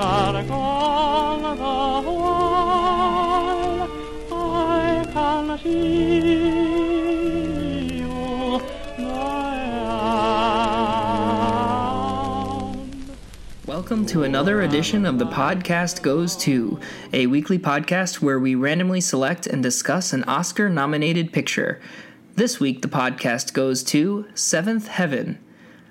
gotta go on the while. I can feel the end. Welcome to another edition of The Podcast Goes To, a weekly podcast where we randomly select and discuss an Oscar-nominated picture. This week, the podcast goes to Seventh Heaven.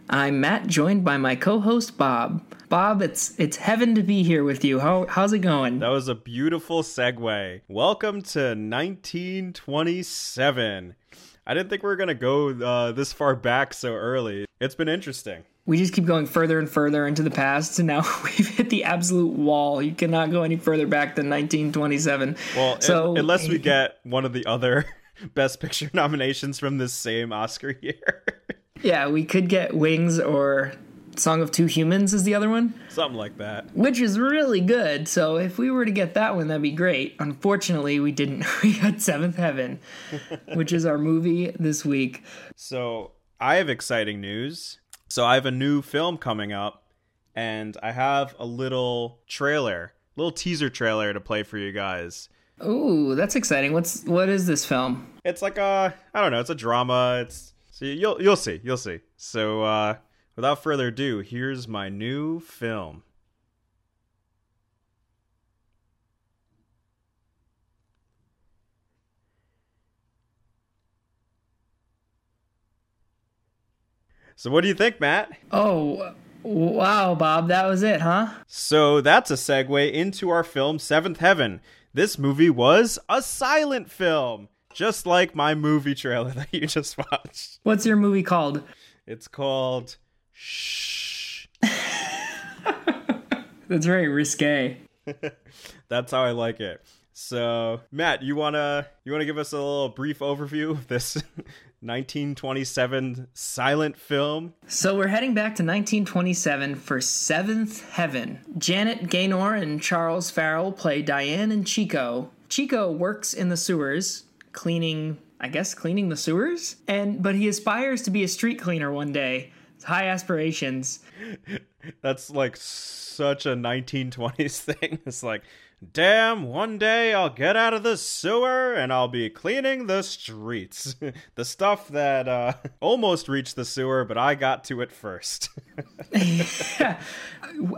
I'm Matt, joined by my co-host, Bob. Bob, it's heaven to be here with you. How's it going? That was a beautiful segue. Welcome to 1927. I didn't think we were going to go this far back so early. It's been interesting. We just keep going further and further into the past, and now we've hit the absolute wall. You cannot go any further back than 1927. Well, so, unless we get one of the other Best Picture nominations from this same Oscar year. Yeah, we could get Wings or Song of Two Humans is the other one. Something like that. Which is really good. So if we were to get that one, that'd be great. Unfortunately, we didn't. We got Seventh Heaven, which is our movie this week. So I have exciting news. So I have a new film coming up, and I have a little trailer, little teaser trailer to play for you guys. Ooh, that's exciting. What is this film? It's like a, I don't know, it's a drama. It's so you'll see. So without further ado, here's my new film. So what do you think, Matt? Oh, wow, Bob, that was it, huh? So that's a segue into our film, Seventh Heaven. This movie was a silent film, just like my movie trailer that you just watched. What's your movie called? It's called Shh. That's very risque. That's how I like it. So, Matt, you wanna give us a little brief overview of this 1927 silent film? So we're heading back to 1927 for Seventh Heaven. Janet Gaynor and Charles Farrell play Diane and Chico. Chico works in the sewers, cleaning the sewers? But he aspires to be a street cleaner one day. It's high aspirations. That's like such a 1920s thing. It's like, damn, one day I'll get out of the sewer and I'll be cleaning the streets. The stuff that almost reached the sewer, but I got to it first. Yeah.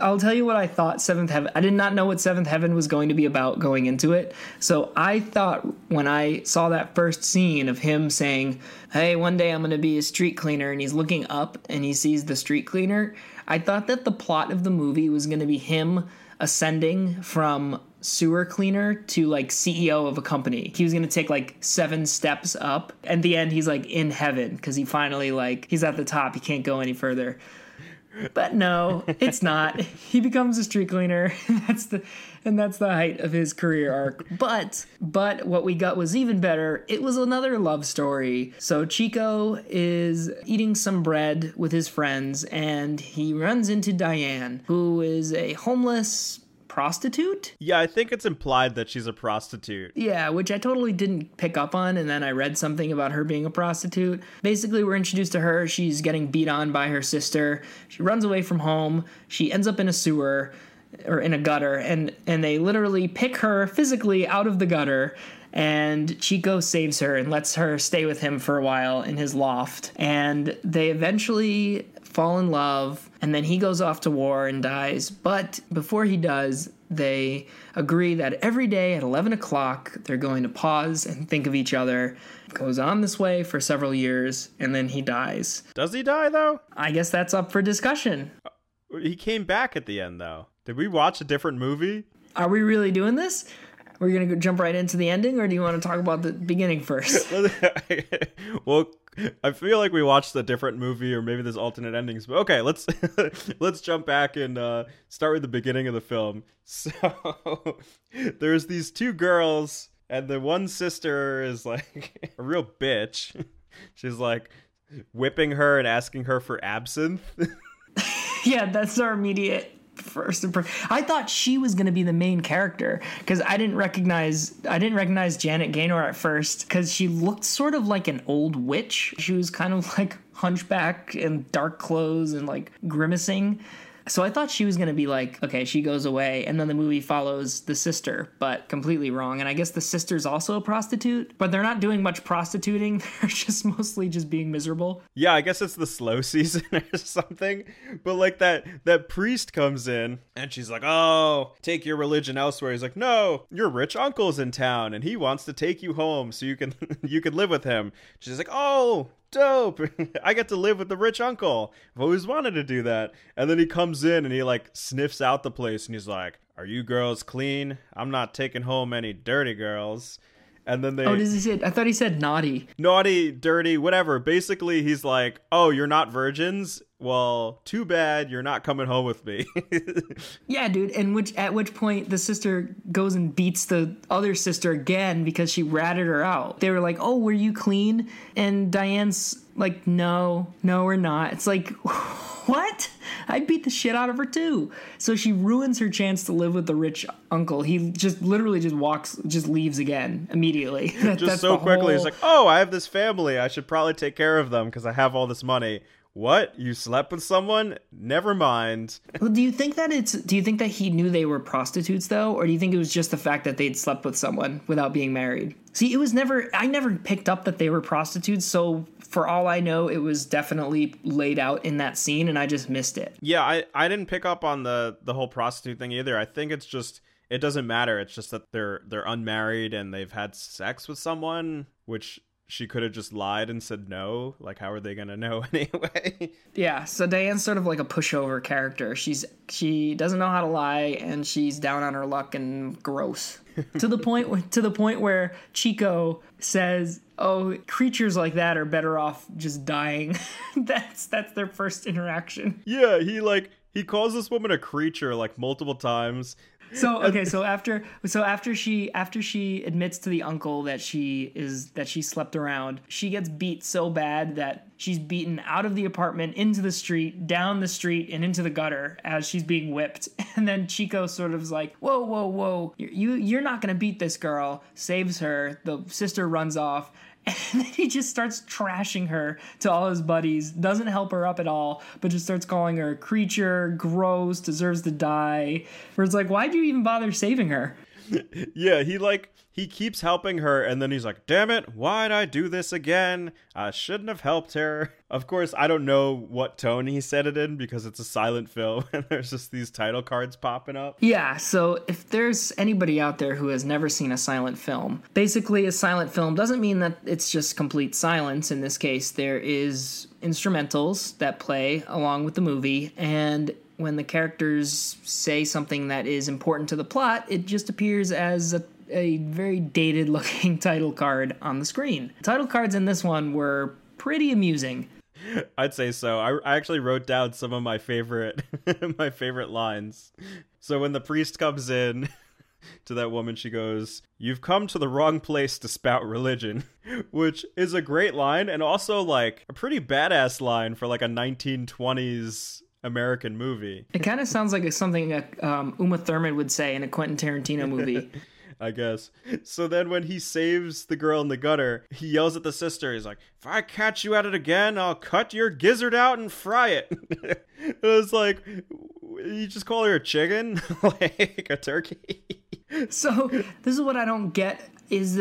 I'll tell you what I thought Seventh Heaven... I did not know what Seventh Heaven was going to be about going into it. So I thought when I saw that first scene of him saying, hey, one day I'm going to be a street cleaner, and he's looking up and he sees the street cleaner, I thought that the plot of the movie was going to be him ascending from sewer cleaner to like CEO of a company. He was going to take like 7 steps up. At the end, he's like in heaven because he finally he's at the top. He can't go any further. But no, it's not. He becomes a street cleaner. That's the height of his career arc. But what we got was even better. It was another love story. So Chico is eating some bread with his friends, and he runs into Diane, who is a homeless prostitute? Yeah, I think it's implied that she's a prostitute. Yeah, which I totally didn't pick up on, and then I read something about her being a prostitute. Basically, we're introduced to her. She's getting beat on by her sister. She runs away from home. She ends up in a sewer or in a gutter, and they literally pick her physically out of the gutter, and Chico saves her and lets her stay with him for a while in his loft, and they eventually fall in love, and then he goes off to war and dies. But before he does, they agree that every day at 11 o'clock, they're going to pause and think of each other. It goes on this way for several years, and then he dies. Does he die, though? I guess that's up for discussion. He came back at the end, though. Did we watch a different movie? Are we really doing this? We're going to jump right into the ending, or do you want to talk about the beginning first? Well, I feel like we watched a different movie, or maybe there's alternate endings. But okay, let's jump back and start with the beginning of the film. So there's these 2 girls, and the one sister is like a real bitch. She's like whipping her and asking her for absinthe. Yeah, that's our immediate... First impression. I thought she was going to be the main character because I didn't recognize Janet Gaynor at first because she looked sort of like an old witch. She was kind of like hunchback and dark clothes and like grimacing. So I thought she was going to be like, okay, she goes away, and then the movie follows the sister, but completely wrong. And I guess the sister's also a prostitute, but they're not doing much prostituting. They're just mostly just being miserable. Yeah, I guess it's the slow season or something. But like that priest comes in and she's like, oh, take your religion elsewhere. He's like, no, your rich uncle's in town and he wants to take you home so you can live with him. She's like, oh, dope, I get to live with the rich uncle. I've always wanted to do that. And then he comes in and he like sniffs out the place and he's like, are you girls clean? I'm not taking home any dirty girls. And then they... Oh, does he say... I thought he said naughty. Naughty, dirty, whatever. Basically, he's like, oh, you're not virgins? Well, too bad, you're not coming home with me. Yeah, dude. And at which point the sister goes and beats the other sister again because she ratted her out. They were like, oh, were you clean? And Diane's like, no, we're not. It's like... What? I'd beat the shit out of her too. So she ruins her chance to live with the rich uncle. He just literally just leaves again immediately. That's so quickly. He's like, oh, I have this family. I should probably take care of them because I have all this money. What? You slept with someone? Never mind. Well, do you think that he knew they were prostitutes though? Or do you think it was just the fact that they'd slept with someone without being married? See, I never picked up that they were prostitutes. So for all I know, it was definitely laid out in that scene and I just missed it. Yeah, I didn't pick up on the whole prostitute thing either. I think it's just, it doesn't matter. It's just that they're unmarried and they've had sex with someone, which... She could have just lied and said no. Like, how are they going to know anyway? Yeah, so Diane's sort of like a pushover character. She doesn't know how to lie, and she's down on her luck and gross. to the point where Chico says, oh, creatures like that are better off just dying. That's their first interaction. Yeah, he calls this woman a creature like multiple times. So after she admits to the uncle that she slept around, she gets beat so bad that she's beaten out of the apartment, into the street, down the street, and into the gutter as she's being whipped. And then Chico sort of is like, whoa, you're not gonna beat this girl. Saves her. The sister runs off. And then he just starts trashing her to all his buddies, doesn't help her up at all, but just starts calling her a creature, gross, deserves to die. Where it's like, why'd you even bother saving her? Yeah, he keeps helping her, and then he's like, damn it, why'd I do this again? I shouldn't have helped her. Of course, I don't know what tone he said it in because it's a silent film and there's just these title cards popping up. Yeah, so if there's anybody out there who has never seen a silent film, basically a silent film doesn't mean that it's just complete silence. In this case, there is instrumentals that play along with the movie, and when the characters say something that is important to the plot, it just appears as a very dated looking title card on the screen. Title cards in this one were pretty amusing. I'd say so. I actually wrote down some of my favorite lines. So when the priest comes in to that woman, she goes, "You've come to the wrong place to spout religion," which is a great line and also like a pretty badass line for like a 1920s American movie. It kind of sounds like something Uma Thurman would say in a Quentin Tarantino movie. I guess. So then when he saves the girl in the gutter, he yells at the sister. He's like, if I catch you at it again, I'll cut your gizzard out and fry it. It was like, you just call her a chicken? Like a turkey? So this is what I don't get. Is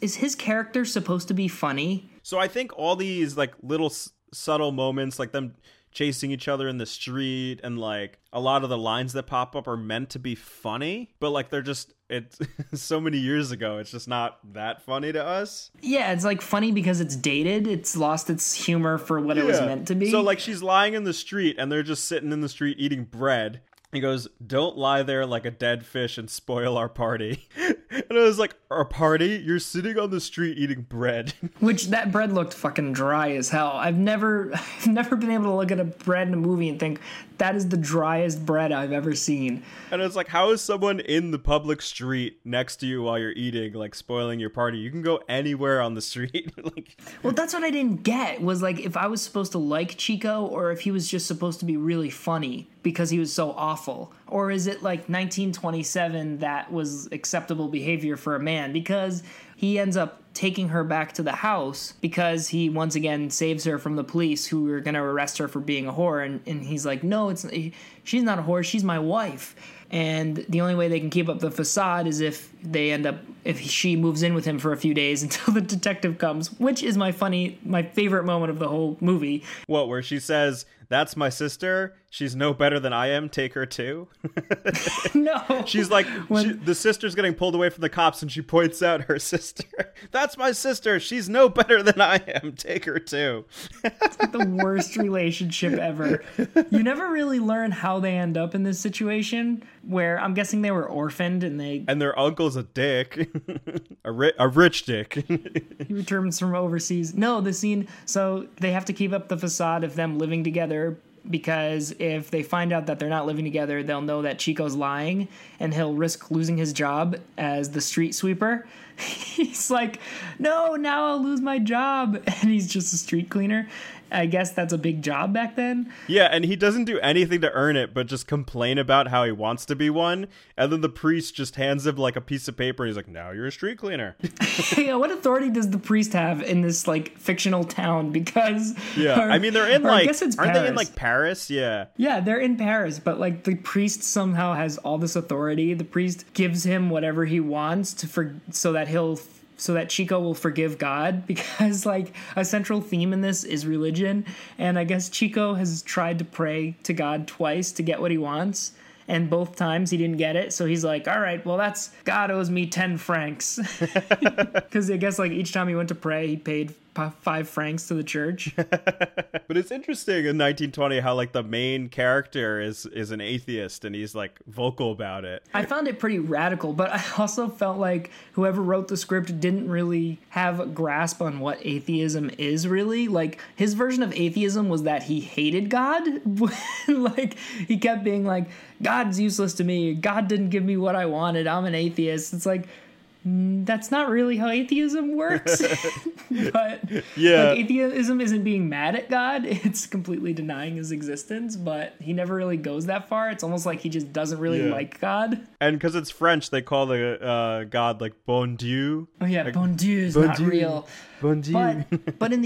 his character supposed to be funny? So I think all these like little subtle moments, like them chasing each other in the street and like a lot of the lines that pop up are meant to be funny, but like they're just... It's so many years ago, it's just not that funny to us. Yeah, it's like funny because it's dated. It's lost its humor for what it was meant to be. So like she's lying in the street and they're just sitting in the street eating bread. He goes, don't lie there like a dead fish and spoil our party. And I was like, our party? You're sitting on the street eating bread. Which that bread looked fucking dry as hell. I've never been able to look at a bread in a movie and think that is the driest bread I've ever seen. And it's like, how is someone in the public street next to you while you're eating, like spoiling your party? You can go anywhere on the street. Like, well, that's what I didn't get was like if I was supposed to like Chico or if he was just supposed to be really funny because he was so awful? Or is it like 1927 that was acceptable behavior for a man? Because he ends up taking her back to the house because he once again saves her from the police who were going to arrest her for being a whore. And he's like, no, she's not a whore. She's my wife. And the only way they can keep up the facade is if she moves in with him for a few days until the detective comes, which is my favorite moment of the whole movie. What, where she says, that's my sister. She's no better than I am. Take her too. No. She's like, the sister's getting pulled away from the cops and she points out her sister. That's my sister. She's no better than I am. Take her too. It's like the worst relationship ever. You never really learn how they end up in this situation, where I'm guessing they were orphaned and their uncle's a dick. A rich dick. He returns from overseas. No, the scene. So they have to keep up the facade of them living together, because if they find out that they're not living together, they'll know that Chico's lying and he'll risk losing his job as the street sweeper. He's like, no, now I'll lose my job. And he's just a street cleaner. I guess that's a big job back then. Yeah, and he doesn't do anything to earn it, but just complain about how he wants to be one. And then the priest just hands him like a piece of paper. He's like, now you're a street cleaner. Yeah, what authority does the priest have in this like fictional town? Because they're in like, I guess it's Paris. Aren't they in like Paris? Yeah. Yeah, they're in Paris, but like the priest somehow has all this authority. The priest gives him whatever he wants so that Chico will forgive God, because like a central theme in this is religion. And I guess Chico has tried to pray to God twice to get what he wants. And both times he didn't get it. So he's like, all right, well, that's God owes me 10 francs. Because I guess like each time he went to pray, he paid 5 francs to the church. But it's interesting in 1920 how like the main character is an atheist and he's like vocal about it. I found it pretty radical, but I also felt like whoever wrote the script didn't really have a grasp on what atheism is really. Like his version of atheism was that he hated God. Like he kept being like, God's useless to me. God didn't give me what I wanted. I'm an atheist. It's like, that's not really how atheism works. But yeah, like, atheism isn't being mad at God. It's completely denying his existence, but he never really goes that far. It's almost like he just doesn't really like God. And because it's French, they call the God like bon Dieu. Oh yeah, like, bon Dieu is not real. Bon Dieu. But in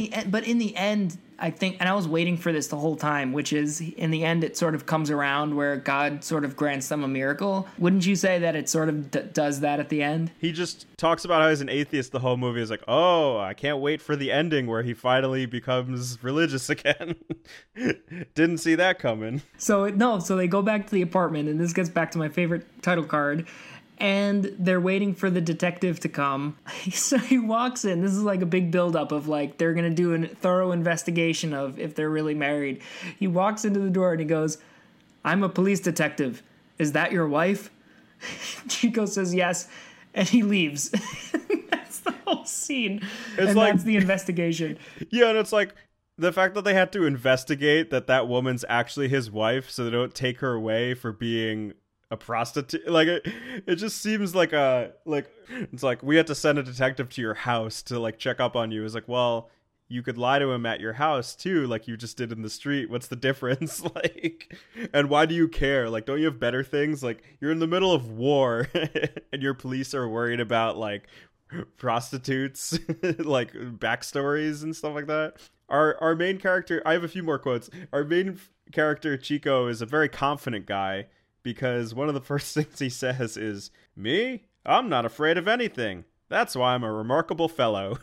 the end, I think, and I was waiting for this the whole time, which is in the end it sort of comes around where God sort of grants them a miracle. Wouldn't you say that it sort of does that at the end? He just talks about how he's an atheist the whole movie. He's like, oh, I can't wait for the ending where he finally becomes religious again. Didn't see that coming. So they go back to the apartment, and this gets back to my favorite title card. And they're waiting for the detective to come. So he walks in. This is like a big buildup of like they're going to do a thorough investigation of if they're really married. He walks into the door and he goes, I'm a police detective. Is that your wife? Chico says yes. And he leaves. That's the whole scene. That's the investigation. Yeah, and it's like, the fact that they had to investigate that woman's actually his wife so they don't take her away for being a prostitute, like it just seems like it's like we had to send a detective to your house to like check up on you. It's like, well, you could lie to him at your house too, like you just did in the street. What's the difference? Like, and why do you care? Like, don't you have better things? Like, you're in the middle of war and your police are worried about like prostitutes, like backstories and stuff like that. Our main character, I have a few more quotes. Our main character Chico is a very confident guy, because one of the first things he says is, me? I'm not afraid of anything. That's why I'm a remarkable fellow.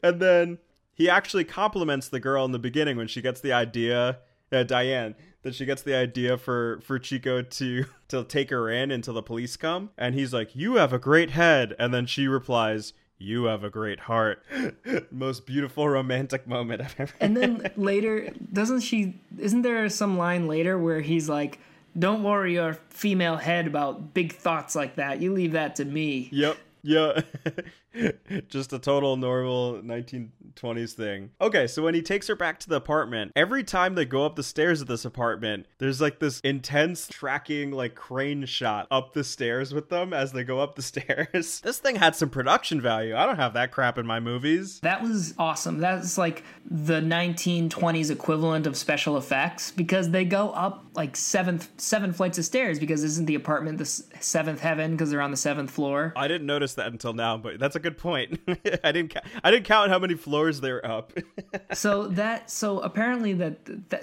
And then he actually compliments the girl in the beginning when she gets the idea, Diane, that she gets the idea for Chico to take her in until the police come. And he's like, you have a great head. And then she replies, you have a great heart. Most beautiful romantic moment I've ever had. And then later, isn't there some line later where he's like, don't worry your female head about big thoughts like that. You leave that to me. Yep. Yeah. Just a total normal 1920s thing. Okay, so when he takes her back to the apartment, every time they go up the stairs of this apartment, there's like this intense tracking like crane shot up the stairs with them as they go up the stairs. This thing had some production value. I don't have that crap in my movies. That was awesome. That's like the 1920s equivalent of special effects, because they go up like seven flights of stairs, because isn't the apartment the seventh heaven because they're on the seventh floor? I didn't notice that until now, but that's a a good point. I didn't count how many floors they're up. so apparently that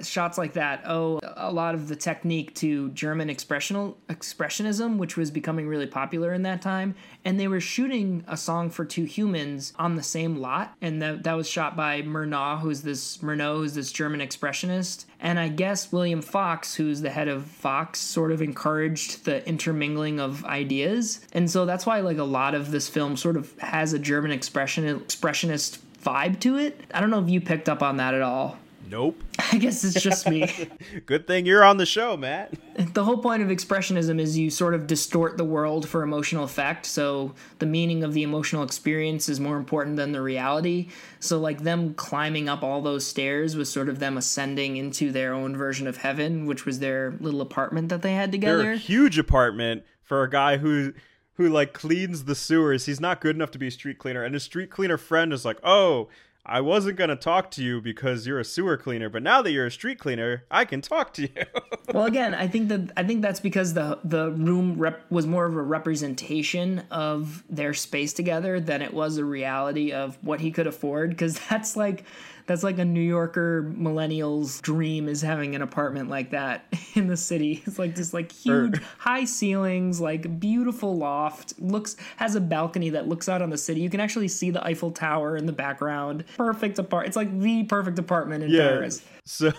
shots like that owe a lot of the technique to German expressionism, which was becoming really popular in that time. And they were shooting A Song for Two Humans on the same lot, and that was shot by Murnau, who's this German expressionist. And I guess William Fox, who's the head of Fox, sort of encouraged the intermingling of ideas. And so that's why like a lot of this film sort of has a German expressionist vibe to it. I don't know if you picked up on that at all. Nope. I guess it's just me. Good thing you're on the show, Matt. The whole point of expressionism is you sort of distort the world for emotional effect. So the meaning of the emotional experience is more important than the reality. So like them climbing up all those stairs was sort of them ascending into their own version of heaven, which was their little apartment that they had together. Their huge apartment for a guy who like cleans the sewers. He's not good enough to be a street cleaner. And his street cleaner friend is like, oh, I wasn't going to talk to you because you're a sewer cleaner, but now that you're a street cleaner, I can talk to you. Well, again, I think that's because the room was more of a representation of their space together than it was a reality of what he could afford, because that's like a New Yorker millennial's dream, is having an apartment like that in the city. It's like this like huge high ceilings, like beautiful loft, has a balcony that looks out on the city. You can actually see the Eiffel Tower in the background. Perfect apartment. It's like the perfect apartment in Paris. So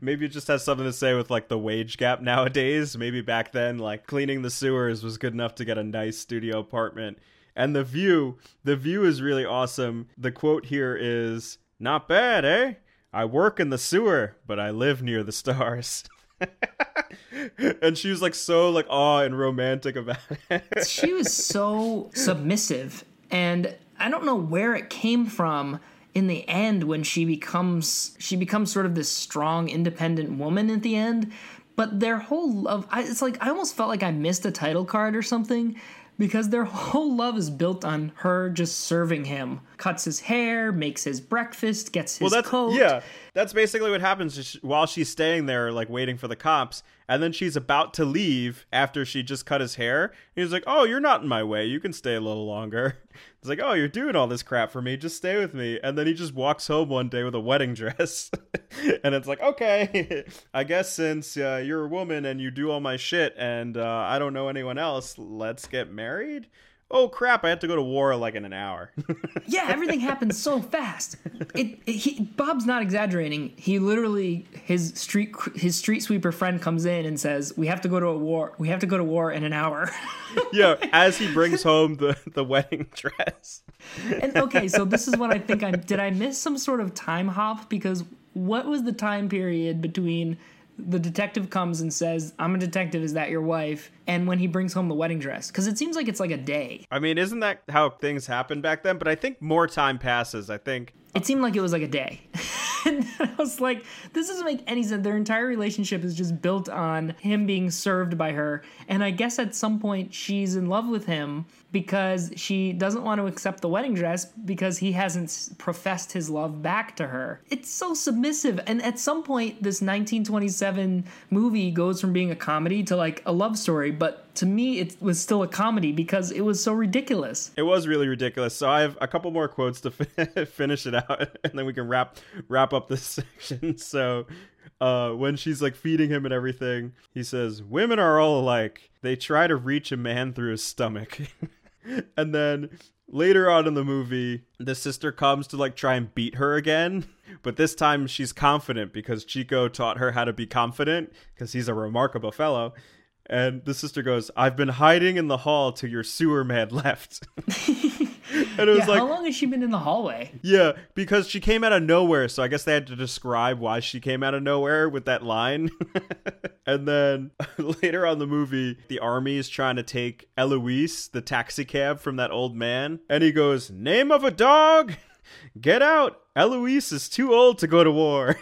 maybe it just has something to say with like the wage gap nowadays. Maybe back then like cleaning the sewers was good enough to get a nice studio apartment. And the view is really awesome. The quote here is, "Not bad, eh? I work in the sewer, but I live near the stars." And she was like so like awe and romantic about it. She was so submissive, and I don't know where it came from in the end when she becomes sort of this strong, independent woman at the end. But their whole love, it's like I almost felt like I missed a title card or something, because their whole love is built on her just serving him. Cuts his hair, makes his breakfast, gets his coat. Yeah, that's basically what happens while she's staying there, like waiting for the cops. And then she's about to leave after she just cut his hair. And he's like, oh, you're not in my way. You can stay a little longer. It's like, oh, you're doing all this crap for me. Just stay with me. And then he just walks home one day with a wedding dress. And it's like, okay, I guess since you're a woman and you do all my shit and I don't know anyone else, let's get married. Oh, crap, I have to go to war like in an hour. Yeah, everything happens so fast. Bob's not exaggerating. He literally, his street sweeper friend comes in and says, we have to go to war in an hour. Yeah, as he brings home the wedding dress. And okay, so this is what I think did I miss some sort of time hop? Because what was the time period between the detective comes and says, I'm a detective, is that your wife? And when he brings home the wedding dress, because it seems like it's like a day. I mean, isn't that how things happened back then? But I think more time passes, I think. It seemed like it was like a day. And I was like, this doesn't make any sense. Their entire relationship is just built on him being served by her. And I guess at some point she's in love with him because she doesn't want to accept the wedding dress because he hasn't professed his love back to her. It's so submissive. And at some point, this 1927 movie goes from being a comedy to like a love story. But to me, it was still a comedy because it was so ridiculous. It was really ridiculous. So I have a couple more quotes to finish it out, and then we can wrap up this section. So when she's like feeding him and everything, he says, women are all alike. They try to reach a man through his stomach. And then later on in the movie, the sister comes to like try and beat her again. But this time she's confident because Chico taught her how to be confident because he's a remarkable fellow. And the sister goes, I've been hiding in the hall till your sewer man left. And it was like, how long has she been in the hallway? Yeah, because she came out of nowhere. So I guess they had to describe why she came out of nowhere with that line. And then later on the movie, the army is trying to take Eloise, the taxi cab, from that old man. And he goes, name of a dog, get out. Eloise is too old to go to war.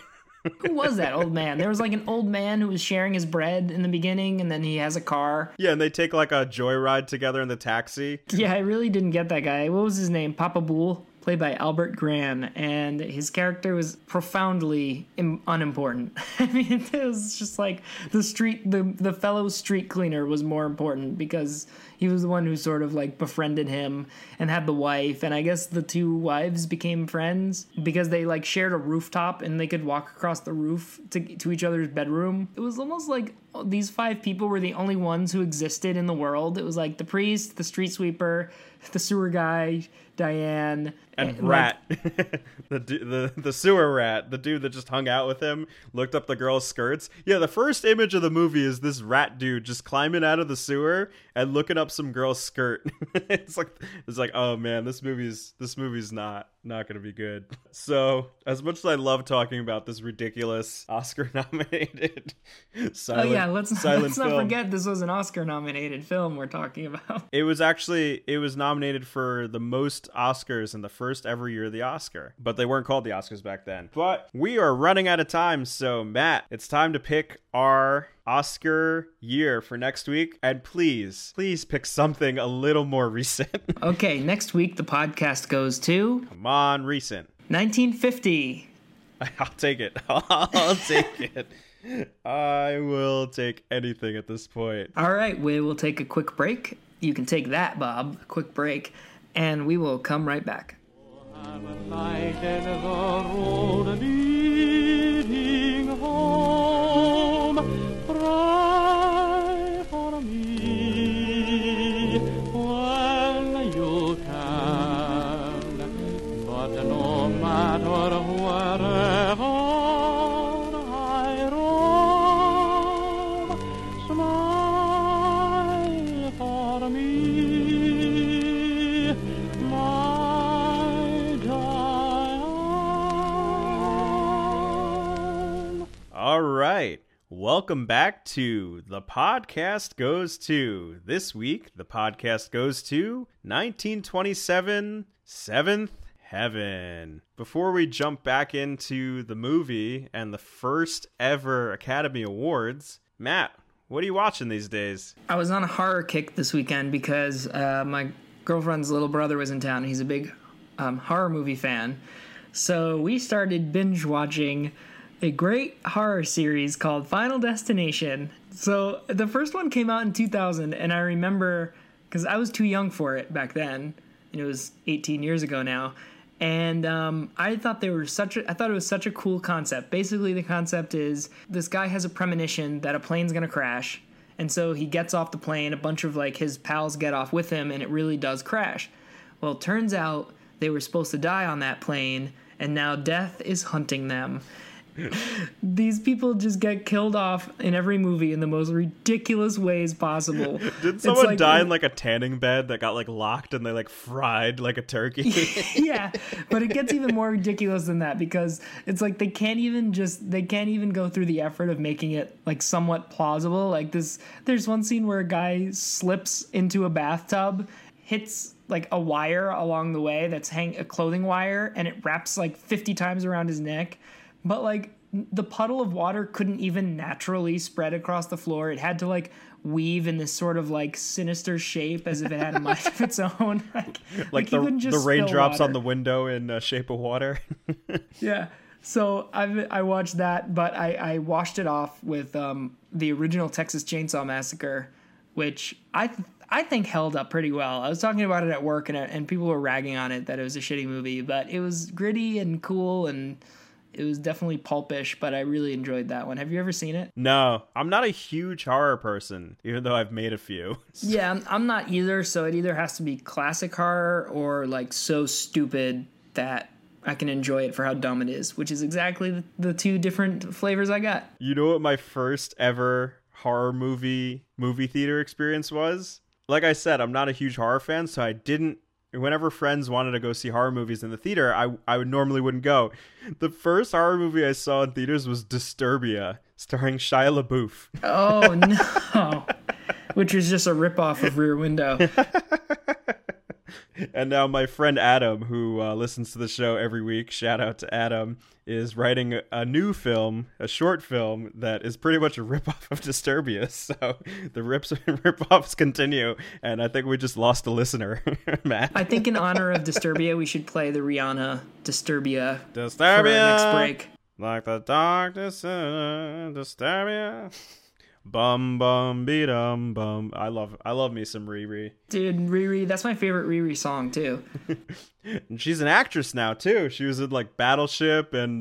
Who was that old man? There was like an old man who was sharing his bread in the beginning, and then he has a car. Yeah, and they take like a joyride together in the taxi. Yeah, I really didn't get that guy. What was his name? Papa Bull, played by Albert Graham, and his character was profoundly unimportant. I mean, it was just like the fellow street cleaner was more important because he was the one who sort of like befriended him and had the wife, and I guess the two wives became friends because they like shared a rooftop and they could walk across the roof to each other's bedroom. It was almost like these five people were the only ones who existed in the world. It was like the priest, the street sweeper, the sewer guy, Diane, and Rat, like, the sewer rat, the dude that just hung out with him, looked up the girl's skirts. Yeah, the first image of the movie is this rat dude just climbing out of the sewer and looking up some girl's skirt. it's like, oh man, this movie's not gonna be good. So as much as I love talking about this ridiculous Oscar-nominated silent, let's not forget this was an Oscar-nominated film we're talking about. It was nominated for the most Oscars in the first ever year of the Oscar, but they weren't called the Oscars back then. But we are running out of time, so Matt, it's time to pick our Oscar year for next week, and please pick something a little more recent. Okay, next week the podcast goes to... Come on, recent. 1950. I'll take it. I will take anything at this point. All right, we will take a quick break. You can take that, Bob, a quick break, and we will come right back. Welcome back to The Podcast Goes To. This week, The Podcast Goes To 1927, Seventh Heaven. Before we jump back into the movie and the first ever Academy Awards, Matt, what are you watching these days? I was on a horror kick this weekend because my girlfriend's little brother was in town. He's a big horror movie fan. So we started binge watching a great horror series called Final Destination. So the first one came out in 2000, and I remember because I was too young for it back then, and it was 18 years ago now. And I thought it was such a cool concept. Basically, the concept is this guy has a premonition that a plane's gonna crash, and so he gets off the plane. A bunch of like his pals get off with him, and it really does crash. Well, it turns out they were supposed to die on that plane, and now death is hunting them. These people just get killed off in every movie in the most ridiculous ways possible. Did someone die in like a tanning bed that got like locked and they like fried like a turkey? Yeah, but it gets even more ridiculous than that because it's like they can't even go through the effort of making it like somewhat plausible. Like this, there's one scene where a guy slips into a bathtub, hits like a wire along the way that's a clothing wire, and it wraps like 50 times around his neck. But, like, the puddle of water couldn't even naturally spread across the floor. It had to, like, weave in this sort of, like, sinister shape as if it had a mind of its own. Like the raindrops on the window in Shape of Water. Yeah. So I watched that, but I washed it off with the original Texas Chainsaw Massacre, which I think held up pretty well. I was talking about it at work, and people were ragging on it that it was a shitty movie. But it was gritty and cool and... It was definitely pulpish, but I really enjoyed that one. Have you ever seen it? No, I'm not a huge horror person, even though I've made a few. Yeah, I'm not either. So it either has to be classic horror or like so stupid that I can enjoy it for how dumb it is, which is exactly the two different flavors I got. You know what my first ever horror movie theater experience was? Like I said, I'm not a huge horror fan, so I didn't. Whenever friends wanted to go see horror movies in the theater, I normally wouldn't go. The first horror movie I saw in theaters was Disturbia, starring Shia LaBeouf. Oh, no. Which was just a ripoff of Rear Window. And now my friend Adam, who listens to the show every week, shout out to Adam, is writing a new film, a short film that is pretty much a ripoff of Disturbia. So the rips and ripoffs continue, and I think we just lost a listener, Matt. I think in honor of Disturbia, we should play the Rihanna Disturbia for our next break. Like the darkness in Disturbia. Bum bum be dum bum. I love me some Riri. Dude, Riri, that's my favorite Riri song too. And she's an actress now too. She was in like Battleship and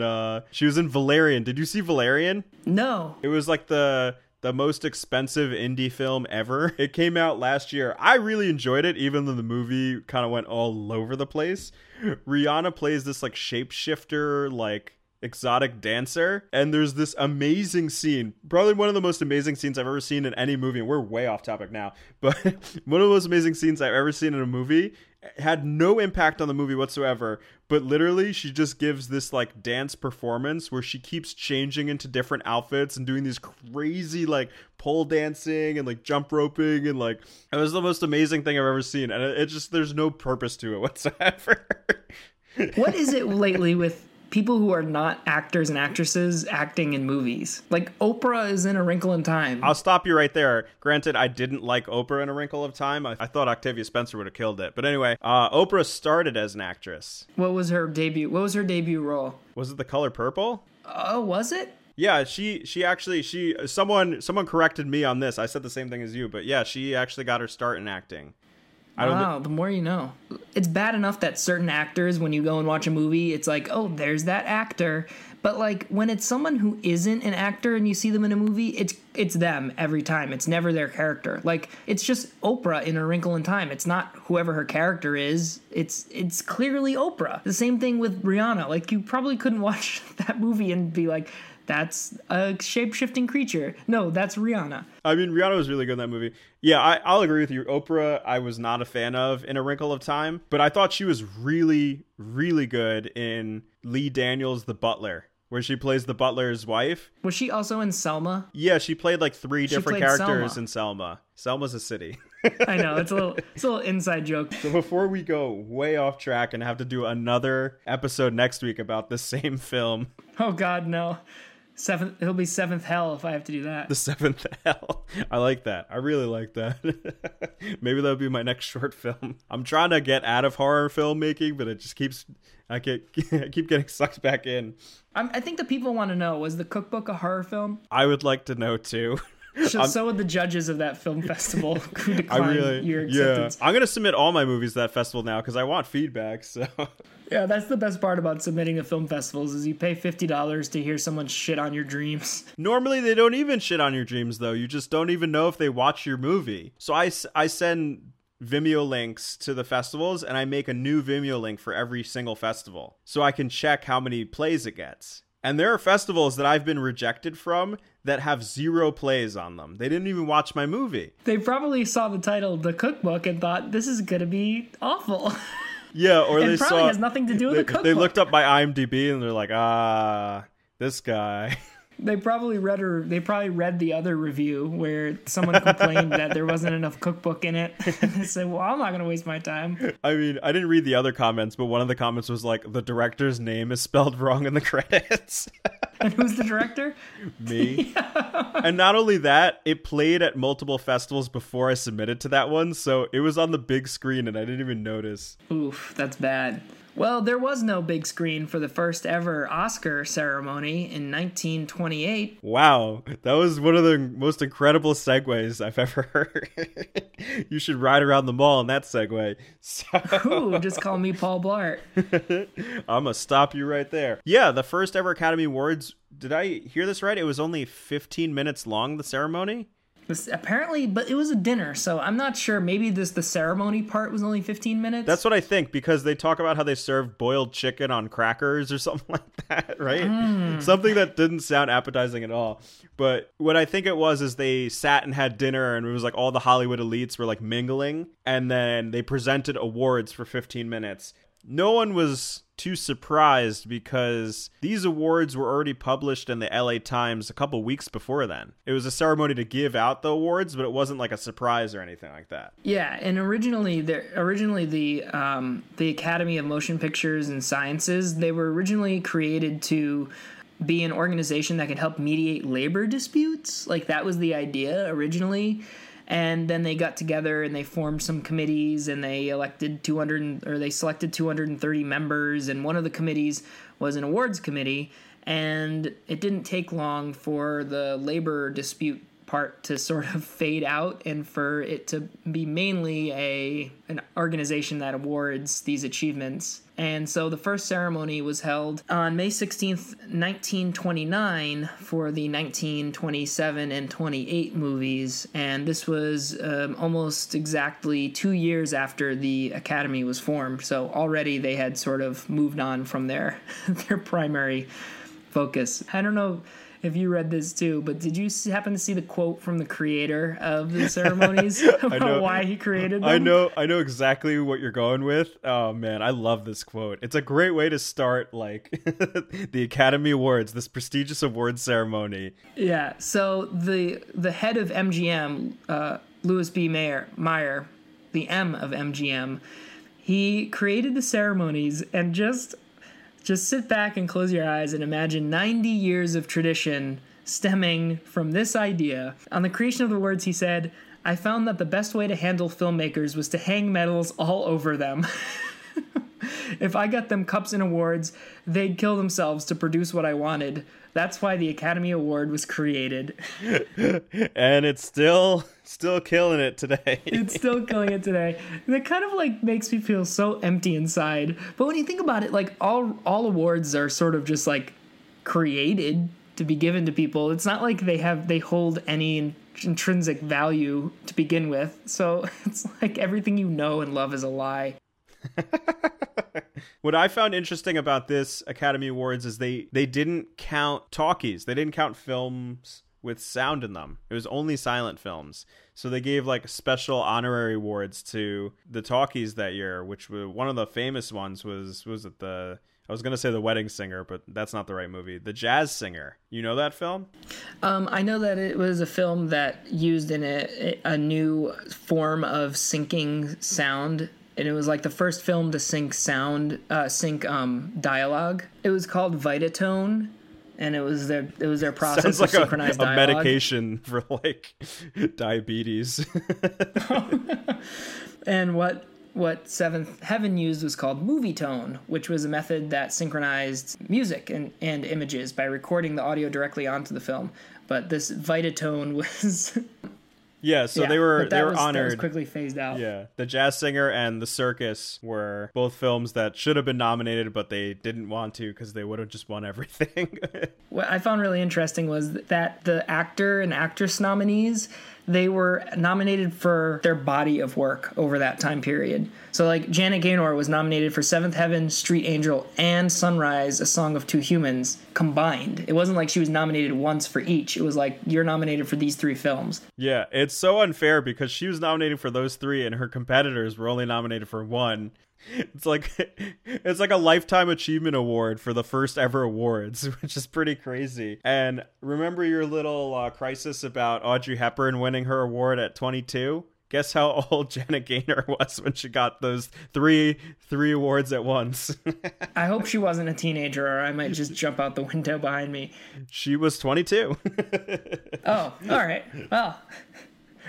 she was in Valerian. Did you see Valerian? No. It was like the most expensive indie film ever. It came out last year. I really enjoyed it, even though the movie kind of went all over the place. Rihanna plays this like shapeshifter, like exotic dancer, and there's this amazing scene, probably one of the most amazing scenes I've ever seen in any movie, and we're way off topic now, but one of the most amazing scenes I've ever seen in a movie. It had no impact on the movie whatsoever, but literally she just gives this like dance performance where she keeps changing into different outfits and doing these crazy like pole dancing and like jump roping, and like it was the most amazing thing I've ever seen, and it just, there's no purpose to it whatsoever. What is it lately with people who are not actors and actresses acting in movies? Like Oprah is in A Wrinkle in Time. I'll stop you right there. Granted, I didn't like Oprah in A Wrinkle of Time. I thought Octavia Spencer would have killed it. But anyway, Oprah started as an actress. What was her debut? What was her debut role? Was it The Color Purple? Oh, was it? Yeah, she actually someone corrected me on this. I said the same thing as you, but yeah, she actually got her start in acting. Wow, the more you know. It's bad enough that certain actors, when you go and watch a movie, it's like, oh, there's that actor. But like when it's someone who isn't an actor and you see them in a movie, it's them every time. It's never their character. Like it's just Oprah in A Wrinkle in Time. It's not whoever her character is. It's clearly Oprah. The same thing with Rihanna. Like you probably couldn't watch that movie and be like, that's a shape-shifting creature. No, that's Rihanna. I mean, Rihanna was really good in that movie. Yeah, I'll agree with you. Oprah, I was not a fan of in A Wrinkle of Time, but I thought she was really, really good in Lee Daniels' The Butler, where she plays the butler's wife. Was she also in Selma? Yeah, she played like three different characters in Selma. Selma's a city. I know, it's a little inside joke. So before we go way off track and have to do another episode next week about the same film. Oh, God, no. It'll be Seventh Hell if I have to do that. The Seventh Hell. I like that. I really like that. Maybe that'll be my next short film. I'm trying to get out of horror filmmaking, but it just keeps... I keep getting sucked back in. I think the people want to know, was The Cookbook a horror film? I would like to know, too. So would the judges of that film festival who declined your acceptance. Yeah. I'm going to submit all my movies to that festival now because I want feedback. So yeah, that's the best part about submitting to film festivals is you pay $50 to hear someone shit on your dreams. Normally, they don't even shit on your dreams, though. You just don't even know if they watch your movie. So I send Vimeo links to the festivals, and I make a new Vimeo link for every single festival so I can check how many plays it gets. And there are festivals that I've been rejected from that have zero plays on them. They didn't even watch my movie. They probably saw the title, The Cookbook, and thought, this is going to be awful. Yeah, or they probably has nothing to do with The Cookbook. They looked up my IMDb, and they're like, this guy. They probably read the other review where someone complained that there wasn't enough cookbook in it. They said, well, I'm not going to waste my time. I mean, I didn't read the other comments, but one of the comments was like, the director's name is spelled wrong in the credits. And who's the director? Me. Yeah. And not only that, it played at multiple festivals before I submitted to that one. So it was on the big screen and I didn't even notice. Oof, that's bad. Well, there was no big screen for the first ever Oscar ceremony in 1928. Wow, that was one of the most incredible segues I've ever heard. You should ride around the mall in that segue. Ooh, just call me Paul Blart. I'm going to stop you right there. Yeah, the first ever Academy Awards. Did I hear this right? It was only 15 minutes long, the ceremony? Apparently, but it was a dinner, so I'm not sure. Maybe the ceremony part was only 15 minutes. That's what I think, because they talk about how they serve boiled chicken on crackers or something like that, right? Mm. Something that didn't sound appetizing at all. But what I think it was is they sat and had dinner, and it was like all the Hollywood elites were like mingling, and then they presented awards for 15 minutes. no one was too surprised because these awards were already published in the LA Times a couple weeks before then. It was a ceremony to give out the awards, but it wasn't like a surprise or anything like that. Yeah, and originally the Academy of Motion Pictures and Sciences, they were originally created to be an organization that could help mediate labor disputes. Like, that was the idea originally. And then they got together and they formed some committees and they selected 230 members. And one of the committees was an awards committee. And it didn't take long for the labor dispute part to sort of fade out and for it to be mainly an organization that awards these achievements. And so the first ceremony was held on May 16th, 1929 for the 1927 and 28 movies. And this was almost exactly 2 years after the Academy was formed. So already they had sort of moved on from their primary focus. I don't know if you read this too, but did you happen to see the quote from the creator of the ceremonies about why he created them? I know exactly what you're going with. Oh man, I love this quote. It's a great way to start, like, the Academy Awards, this prestigious award ceremony. Yeah. So the head of MGM, Louis B. Mayer, the M of MGM, he created the ceremonies and just sit back and close your eyes and imagine 90 years of tradition stemming from this idea. On the creation of the awards, he said, "I found that the best way to handle filmmakers was to hang medals all over them. If I got them cups and awards, they'd kill themselves to produce what I wanted. That's why the Academy Award was created." And it's still killing it today. It's still killing it today. And it kind of like makes me feel so empty inside. But when you think about it, like all awards are sort of just like created to be given to people. It's not like they hold any intrinsic value to begin with. So it's like everything you know and love is a lie. What I found interesting about this Academy Awards is they didn't count talkies. They didn't count films with sound in them. It was only silent films. So they gave like special honorary awards to the talkies that year, which was one of the famous ones I was going to say The Wedding Singer, but that's not the right movie. The Jazz Singer. You know that film? I know that it was a film that used in a new form of syncing sound. And it was like the first film to sync dialogue. It was called Vitatone, and it was their process. Sounds like of synchronized dialogue. A medication for like diabetes. And what Seventh Heaven used was called movie tone, which was a method that synchronized music and images by recording the audio directly onto the film. But this Vitatone was. Yeah, so they were honored. That was quickly phased out. Yeah, The Jazz Singer and The Circus were both films that should have been nominated, but they didn't want to because they would have just won everything. What I found really interesting was that the actor and actress nominees, they were nominated for their body of work over that time period. So like Janet Gaynor was nominated for Seventh Heaven, Street Angel, and Sunrise, A Song of Two Humans combined. It wasn't like she was nominated once for each. It was like, you're nominated for these three films. Yeah, it's so unfair because she was nominated for those three and her competitors were only nominated for one. It's like a lifetime achievement award for the first ever awards, which is pretty crazy. And remember your little crisis about Audrey Hepburn winning her award at 22? Guess how old Janet Gaynor was when she got those three awards at once. I hope she wasn't a teenager or I might just jump out the window behind me. She was 22. Oh, all right. Well...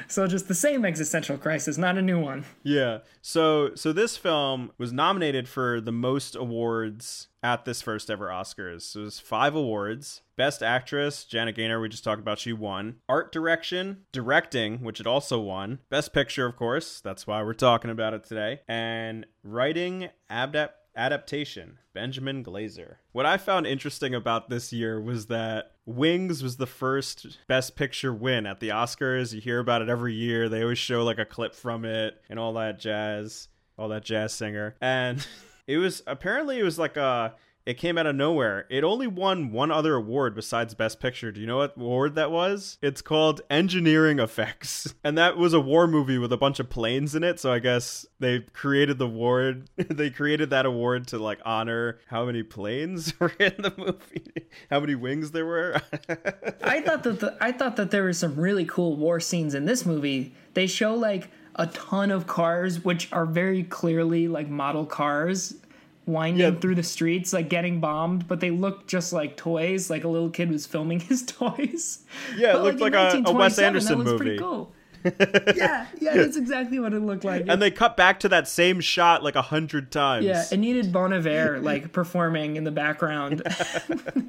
So just the same existential crisis, not a new one. Yeah. So this film was nominated for the most awards at this first ever Oscars. So it was 5 awards. Best Actress, Janet Gaynor, we just talked about, she won. Art Direction, Directing, which it also won. Best Picture, of course. That's why we're talking about it today. And Writing, Adaptation, Benjamin Glaser. What I found interesting about this year was that Wings was the first Best Picture win at the Oscars. You hear about it every year. They always show like a clip from it and all that jazz singer. And it was like a It came out of nowhere. It only won one other award besides Best Picture. Do you know what award that was? It's called Engineering Effects. And that was a war movie with a bunch of planes in it. So I guess they created the award. They created that award to like honor how many planes were in the movie, how many wings there were. I thought that there were some really cool war scenes in this movie. They show like a ton of cars, which are very clearly like model cars, winding through the streets, like getting bombed, but they look just like toys, like a little kid was filming his toys. Yeah, but it looked like a Wes Anderson movie. Pretty cool. yeah, that's exactly what it looked like. And they cut back to that same shot like 100 times. Yeah, it needed Bon Iver like performing in the background.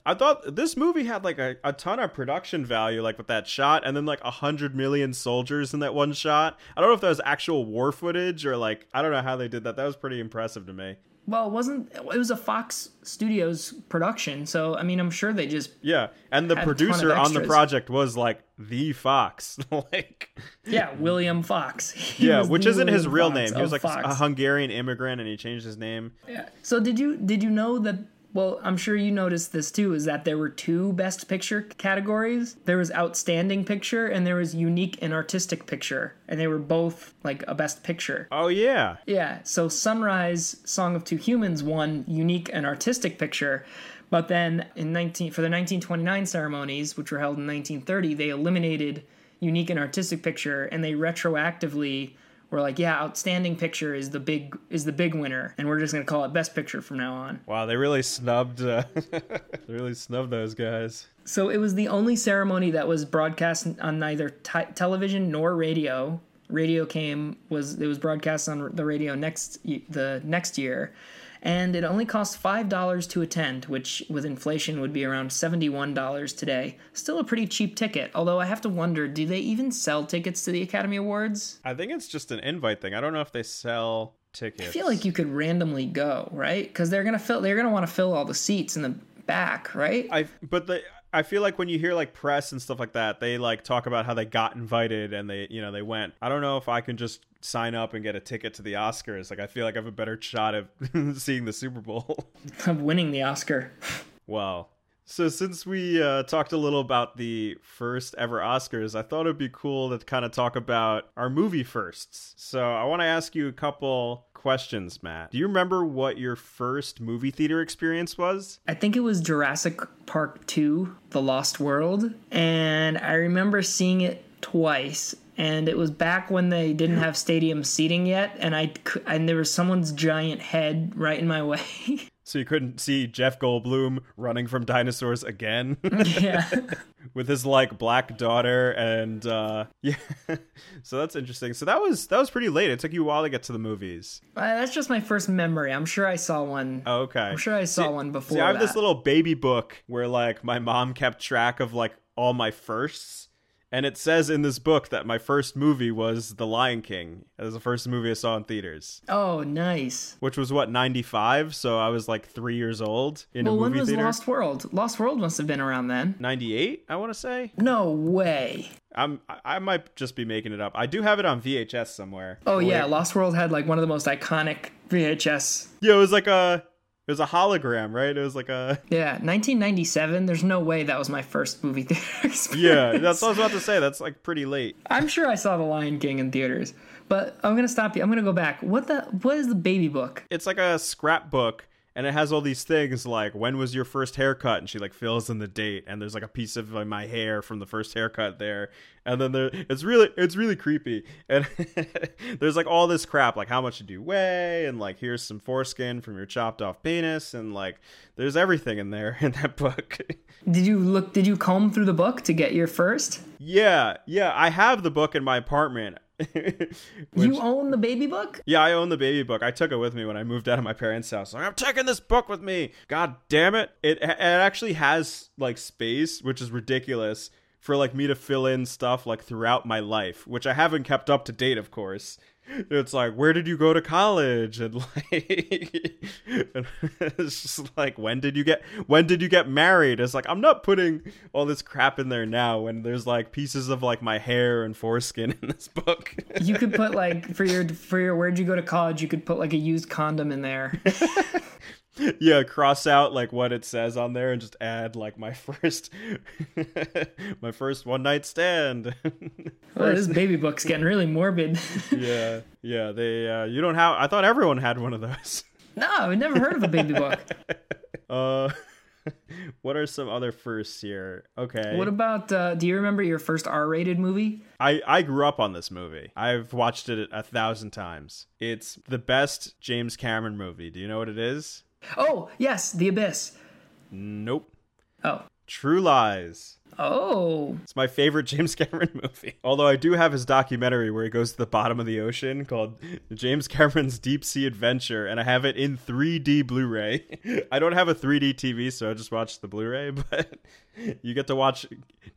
I thought this movie had like a ton of production value, like with that shot, and then like 100 million soldiers in that one shot. I don't know if that was actual war footage or like, I don't know how they did that. That was pretty impressive to me. Well, it was a Fox Studios production, so I mean, I'm sure they just and the producer on the project was like the Fox, like William Fox. Which isn't his real name. He was like a Hungarian immigrant, and he changed his name. Yeah. So did you know that? Well, I'm sure you noticed this too, is that there were two Best Picture categories. There was Outstanding Picture and there was Unique and Artistic Picture. And they were both like a Best Picture. Oh, yeah. Yeah. So Sunrise, Song of Two Humans won Unique and Artistic Picture. But then for the 1929 ceremonies, which were held in 1930, they eliminated Unique and Artistic Picture, and they retroactively we're like, yeah, Outstanding Picture is the big winner, and we're just gonna call it Best Picture from now on. Wow, they really snubbed those guys. So it was the only ceremony that was broadcast on neither television nor radio. It was broadcast on the radio the next year, and it only cost $5 to attend, which with inflation would be around $71 today. Still a pretty cheap ticket, although I have to wonder, do they even sell tickets to the Academy Awards? I think it's just an invite thing. I don't know if they sell tickets. I feel like you could randomly go, right? Because they're gonna want to fill all the seats in the back, right? I feel like when you hear like press and stuff like that, they like talk about how they got invited and they went. I don't know if I can just sign up and get a ticket to the Oscars. Like, I feel like I have a better shot of seeing the Super Bowl. I'm winning the Oscar. Wow. So since we talked a little about the first ever Oscars, I thought it'd be cool to kind of talk about our movie firsts. So I want to ask you a couple questions, Matt. Do you remember what your first movie theater experience was? I think it was Jurassic Park 2, The Lost World, and I remember seeing it twice, and it was back when they didn't have stadium seating yet, and there was someone's giant head right in my way. So you couldn't see Jeff Goldblum running from dinosaurs again? Yeah. With his like black daughter and So that's interesting. So that was pretty late. It took you a while to get to the movies. That's just my first memory. I'm sure I saw one. Oh, okay. I'm sure I saw one before that. I have this little baby book where like my mom kept track of like all my firsts. And it says in this book that my first movie was The Lion King. It was the first movie I saw in theaters. Oh, nice. Which was, 95? So I was like 3 years old in a movie theater. Well, when was Lost World? Lost World must have been around then. 98, I want to say. No way. I might just be making it up. I do have it on VHS somewhere. Oh, yeah. Lost World had like one of the most iconic VHS. Yeah, it was like a... It was a hologram, right? It was like a... Yeah, 1997. There's no way that was my first movie theater experience. Yeah, that's what I was about to say. That's like pretty late. I'm sure I saw The Lion King in theaters, but I'm going to stop you. I'm going to go back. What is the baby book? It's like a scrapbook, and it has all these things like, when was your first haircut? And she like fills in the date, and there's like a piece of like, my hair from the first haircut there. And then it's really creepy. And there's like all this crap, like how much did you weigh? And like, here's some foreskin from your chopped off penis. And like, there's everything in there in that book. Did you comb through the book to get your first? Yeah. I have the book in my apartment. You own the baby book? Yeah, I own the baby book. I took it with me when I moved out of my parents' house. I'm taking this book with me. God damn it. It actually has like space, which is ridiculous, for like me to fill in stuff like throughout my life, which I haven't kept up to date, of course. It's like, where did you go to college? And like, and it's just like, when did you get married? It's like, I'm not putting all this crap in there now when there's like pieces of like my hair and foreskin in this book. You could put like for your where'd you go to college, you could put like a used condom in there. Yeah, cross out like what it says on there and just add like my first my first one night stand. Well, this baby book's getting really morbid. Yeah, they you don't have, I thought everyone had one of those. No, I've never heard of a baby book. What are some other firsts here? Okay. What about, do you remember your first R-rated movie? I grew up on this movie. I've watched it 1,000 times. It's the best James Cameron movie. Do you know what it is? Oh, yes. The Abyss. Nope. Oh. True Lies. Oh. It's my favorite James Cameron movie. Although I do have his documentary where he goes to the bottom of the ocean called James Cameron's Deep Sea Adventure, and I have it in 3D Blu-ray. I don't have a 3D TV, so I just watched the Blu-ray, but you get to watch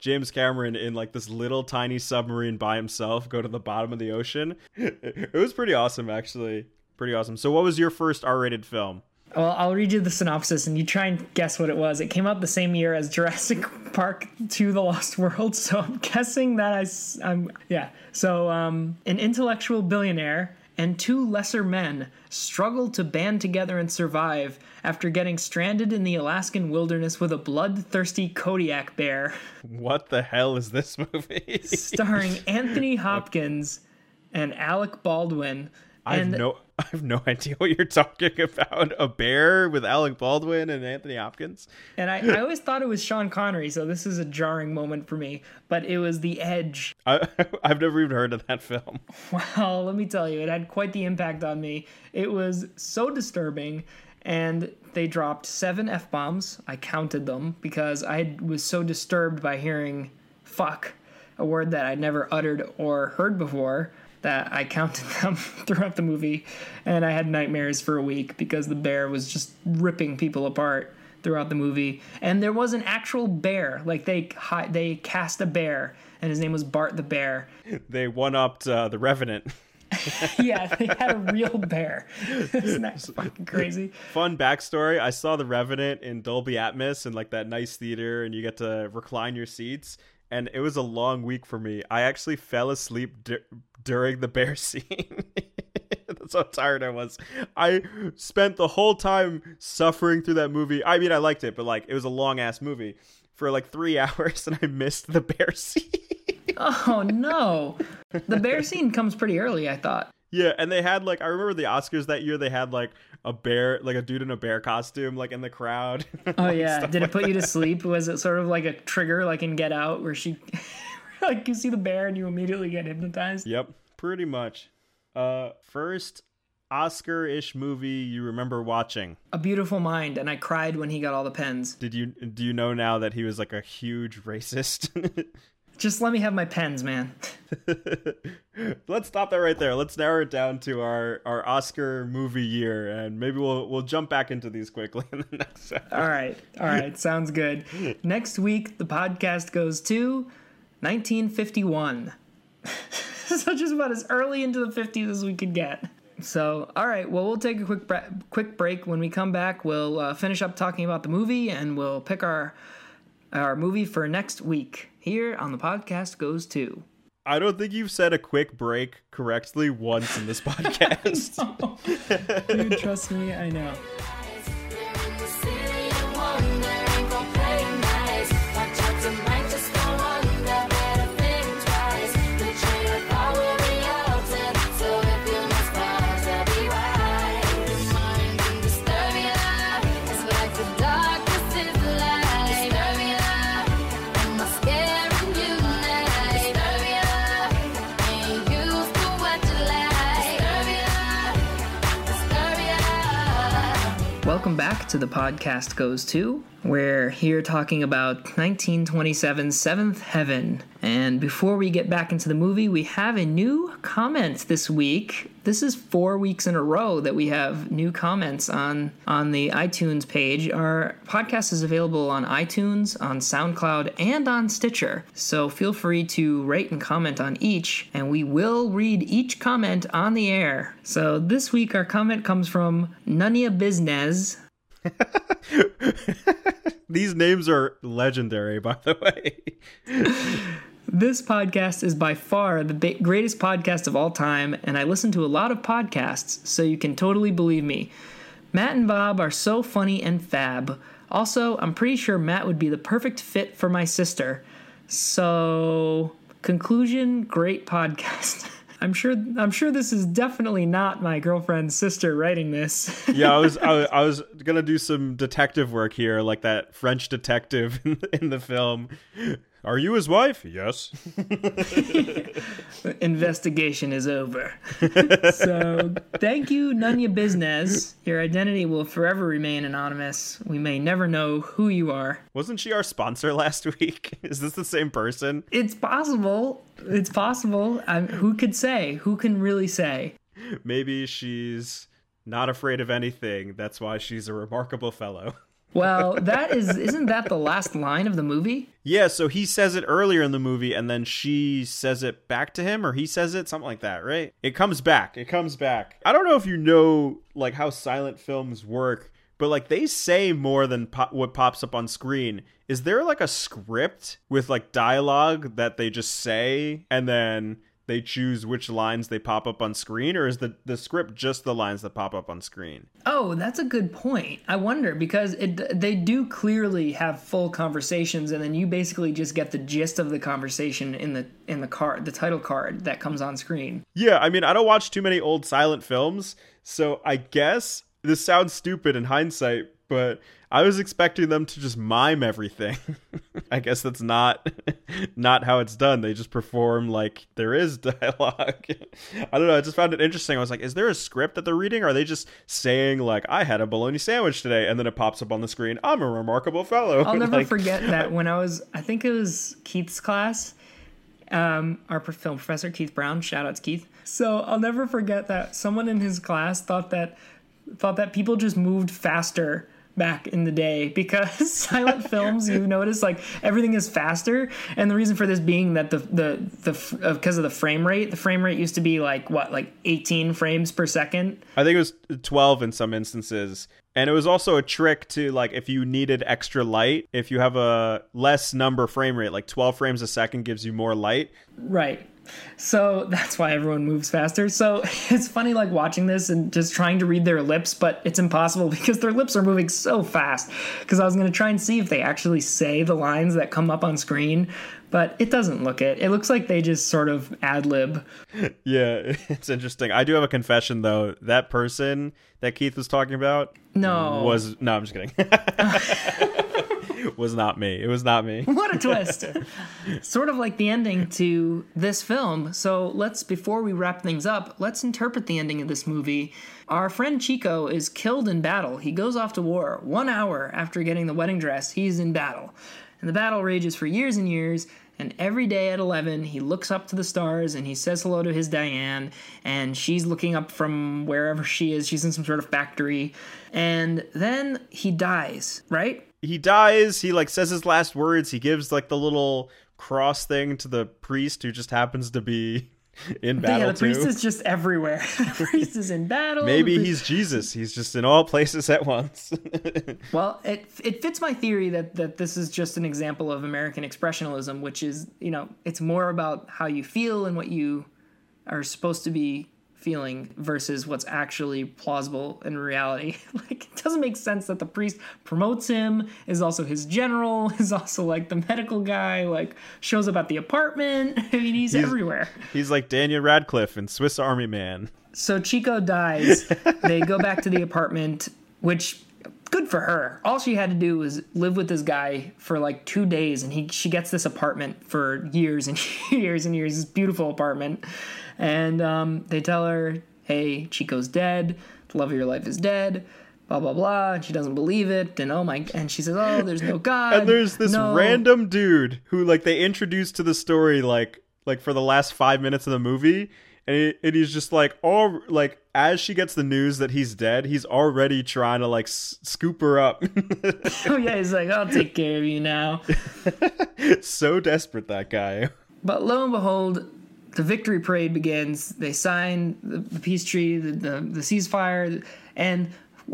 James Cameron in like this little tiny submarine by himself go to the bottom of the ocean. It was pretty awesome, actually. Pretty awesome. So what was your first R-rated film? Well, I'll read you the synopsis, and you try and guess what it was. It came out the same year as Jurassic Park 2: The Lost World, so I'm guessing that I'm. So, an intellectual billionaire and two lesser men struggle to band together and survive after getting stranded in the Alaskan wilderness with a bloodthirsty Kodiak bear. What the hell is this movie? Starring Anthony Hopkins and Alec Baldwin. I have no idea what you're talking about. A bear with Alec Baldwin and Anthony Hopkins. And I always thought it was Sean Connery, so this is a jarring moment for me. But it was The Edge. I've never even heard of that film. Well, let me tell you, it had quite the impact on me. It was so disturbing, and they dropped 7 F-bombs. I counted them because I was so disturbed by hearing fuck, a word that I'd never uttered or heard before, that I counted them throughout the movie, and I had nightmares for a week because the bear was just ripping people apart throughout the movie. And there was an actual bear. Like, they cast a bear, and his name was Bart the Bear. They one-upped The Revenant. Yeah, they had a real bear. Isn't that fucking crazy? Fun backstory. I saw The Revenant in Dolby Atmos in, like, that nice theater, and you get to recline your seats. And it was a long week for me. I actually fell asleep during the bear scene. That's how tired I was. I spent the whole time suffering through that movie. I mean, I liked it, but like, it was a long ass movie for like 3 hours, and I missed the bear scene. Oh no. The bear scene comes pretty early, I thought. Yeah, and they had like, I remember the Oscars that year, they had like a bear, like a dude in a bear costume, like in the crowd. Oh yeah, did it put you to sleep? Was it sort of like a trigger, like in Get Out, where she, like you see the bear and you immediately get hypnotized? Yep, pretty much. First Oscar-ish movie you remember watching? A Beautiful Mind, and I cried when he got all the pens. Do you know now that he was like a huge racist? Just let me have my pens, man. Let's stop that right there. Let's narrow it down to our Oscar movie year, and maybe we'll jump back into these quickly in the next segment. All right. Sounds good. Next week, the podcast goes to 1951. So just about as early into the 50s as we could get. So, all right. Well, we'll take a quick break. When we come back, we'll finish up talking about the movie, and we'll pick our movie for next week here on The Podcast Goes To. I don't think you've said a quick break correctly once in this podcast. No. Dude, trust me, I know. Welcome back to The Podcast Goes To. We're here talking about 1927's Seventh Heaven. And before we get back into the movie, we have a new comment this week. This is 4 weeks in a row that we have new comments on the iTunes page. Our podcast is available on iTunes, on SoundCloud, and on Stitcher. So feel free to rate and comment on each, and we will read each comment on the air. So this week, our comment comes from Nunya Business. These names are legendary, by the way. This podcast is by far the greatest podcast of all time, and I listen to a lot of podcasts, so you can totally believe me. Matt and Bob are so funny and fab. Also, I'm pretty sure Matt would be the perfect fit for my sister. So, conclusion, great podcast. I'm sure this is definitely not my girlfriend's sister writing this. Yeah, I was going to do some detective work here, like that French detective in the film. Are you his wife? Yes. Investigation is over. So, thank you, Nunya Business. Your identity will forever remain anonymous. We may never know who you are. Wasn't she our sponsor last week? Is this the same person? It's possible. It's possible. Who could say? Who can really say? Maybe she's not afraid of anything. That's why she's a remarkable fellow. Well, isn't that the last line of the movie? Yeah, so he says it earlier in the movie, and then she says it back to him, or he says it, something like that, right? It comes back. I don't know if you know, like, how silent films work, but, like, they say more than what pops up on screen. Is there, like, a script with, like, dialogue that they just say, and then they choose which lines they pop up on screen, or is the script just the lines that pop up on screen? Oh, that's a good point. I wonder, because they do clearly have full conversations, and then you basically just get the gist of the conversation in the card, the title card that comes on screen. Yeah, I mean, I don't watch too many old silent films, so I guess this sounds stupid in hindsight, but I was expecting them to just mime everything. I guess that's not how it's done. They just perform like there is dialogue. I don't know. I just found it interesting. I was like, is there a script that they're reading? Or are they just saying, like, I had a bologna sandwich today? And then it pops up on the screen. I'm a remarkable fellow. I'll never forget that when I think it was Keith's class. Our film professor, Keith Brown. Shout out to Keith. So I'll never forget that someone in his class thought that people just moved faster back in the day, because silent films, you notice, like, everything is faster, and the reason for this being that the because of the frame rate used to be like 18 frames per second. I think it was 12 in some instances. And it was also a trick to, like, if you needed extra light, if you have a less number frame rate, like 12 frames a second gives you more light, right? So that's why everyone moves faster. So it's funny, like, watching this and just trying to read their lips, but it's impossible because their lips are moving so fast. Because I was going to try and see if they actually say the lines that come up on screen, but it doesn't look it. It looks like they just sort of ad-lib. Yeah, it's interesting. I do have a confession, though. That person that Keith was talking about... No, I'm just kidding. It was not me. What a twist. Sort of like the ending to this film. So before we wrap things up, let's interpret the ending of this movie. Our friend Chico is killed in battle. He goes off to war. 1 hour after getting the wedding dress, he's in battle. And the battle rages for years and years. And every day at 11, he looks up to the stars and he says hello to his Diane. And she's looking up from wherever she is. She's in some sort of factory. And then he dies, right? He dies, he, like, says his last words, he gives, like, the little cross thing to the priest who just happens to be in battle, yeah, the priest too. Is just everywhere. The priest is in battle. Maybe he's Jesus. He's just in all places at once. Well, it fits my theory that this is just an example of American expressionalism, which is, you know, it's more about how you feel and what you are supposed to be feeling versus what's actually plausible in reality. Like, it doesn't make sense that the priest promotes him, is also his general, is also, like, the medical guy, like, shows up at the apartment. I mean, he's everywhere. He's like Daniel Radcliffe in Swiss Army Man. So Chico dies. They go back to the apartment, which, good for her. All she had to do was live with this guy for, like, 2 days, and she gets this apartment for years and years and years, this beautiful apartment. And they tell her, hey, Chico's dead. The love of your life is dead. Blah, blah, blah. And she doesn't believe it. And and she says, oh, there's no God. And there's this random dude who, like, they introduced to the story, like for the last 5 minutes of the movie. And he's just like, all, like, as she gets the news that he's dead, he's already trying to, like, scoop her up. Oh, yeah, he's like, I'll take care of you now. So desperate, that guy. But lo and behold, the victory parade begins. They sign the peace treaty, the ceasefire, and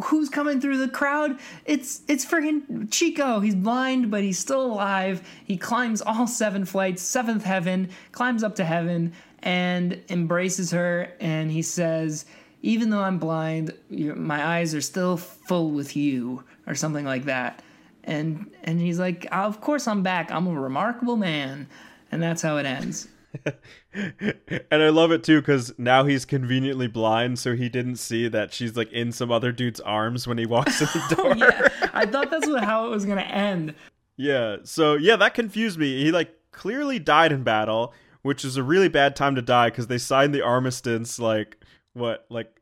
who's coming through the crowd? It's freaking Chico. He's blind, but he's still alive. He climbs all 7 flights, 7th heaven, climbs up to heaven, and embraces her, and he says, even though I'm blind, my eyes are still full with you, or something like that. And he's like, of course I'm back. I'm a remarkable man. And that's how it ends. And I love it too, because now he's conveniently blind, so he didn't see that she's like in some other dude's arms when he walks in the door. Yeah, I thought that's how it was going to end. Yeah, so yeah, that confused me. He like clearly died in battle, which is a really bad time to die, because they signed the armistice like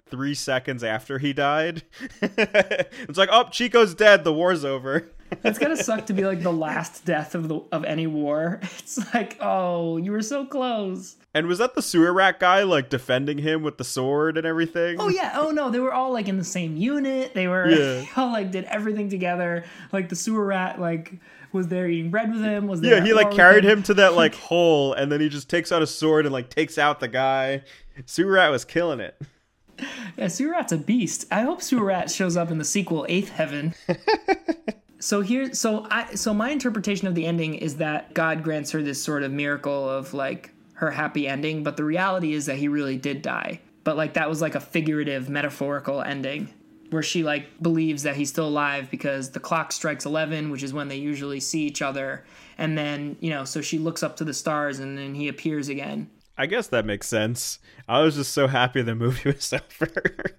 3 seconds after he died. It's like, oh, Chico's dead, the war's over. That's gotta suck to be like the last death of any war. It's like, oh, you were so close. And was that the sewer rat guy like defending him with the sword and everything? Oh yeah. Oh no, they were all like in the same unit. They were they all like did everything together. Like the sewer rat like was there eating bread with him. Was there? Yeah, he like carried him to that like hole, and then he just takes out a sword and like takes out the guy. Sewer rat was killing it. Yeah, sewer rat's a beast. I hope sewer rat shows up in the sequel, Eighth Heaven. So my interpretation of the ending is that God grants her this sort of miracle of like her happy ending, but the reality is that he really did die. But like that was like a figurative, metaphorical ending where she like believes that he's still alive because the clock strikes 11, which is when they usually see each other, and then, you know, so she looks up to the stars and then he appears again. I guess that makes sense. I was just so happy the movie was over.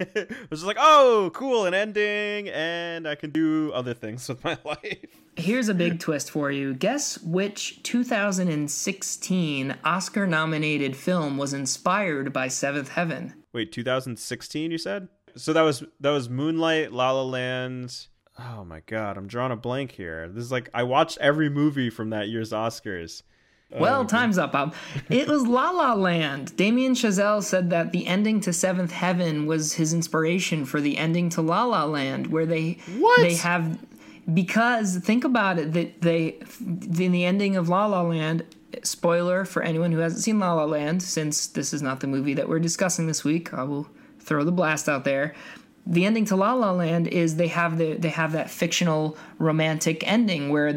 I was just like, oh, cool, an ending, and I can do other things with my life. Here's a big twist for you. Guess which 2016 Oscar-nominated film was inspired by Seventh Heaven? Wait, 2016, you said? So that was Moonlight, La La Land. Oh, my God, I'm drawing a blank here. This is like, I watched every movie from that year's Oscars. Well, time's up, Bob. It was La La Land. Damien Chazelle said that the ending to Seventh Heaven was his inspiration for the ending to La La Land, where they have, because think about it, that they in the ending of La La Land, spoiler for anyone who hasn't seen La La Land, since this is not the movie that we're discussing this week, I will throw the blast out there. The ending to La La Land is they have that fictional romantic ending where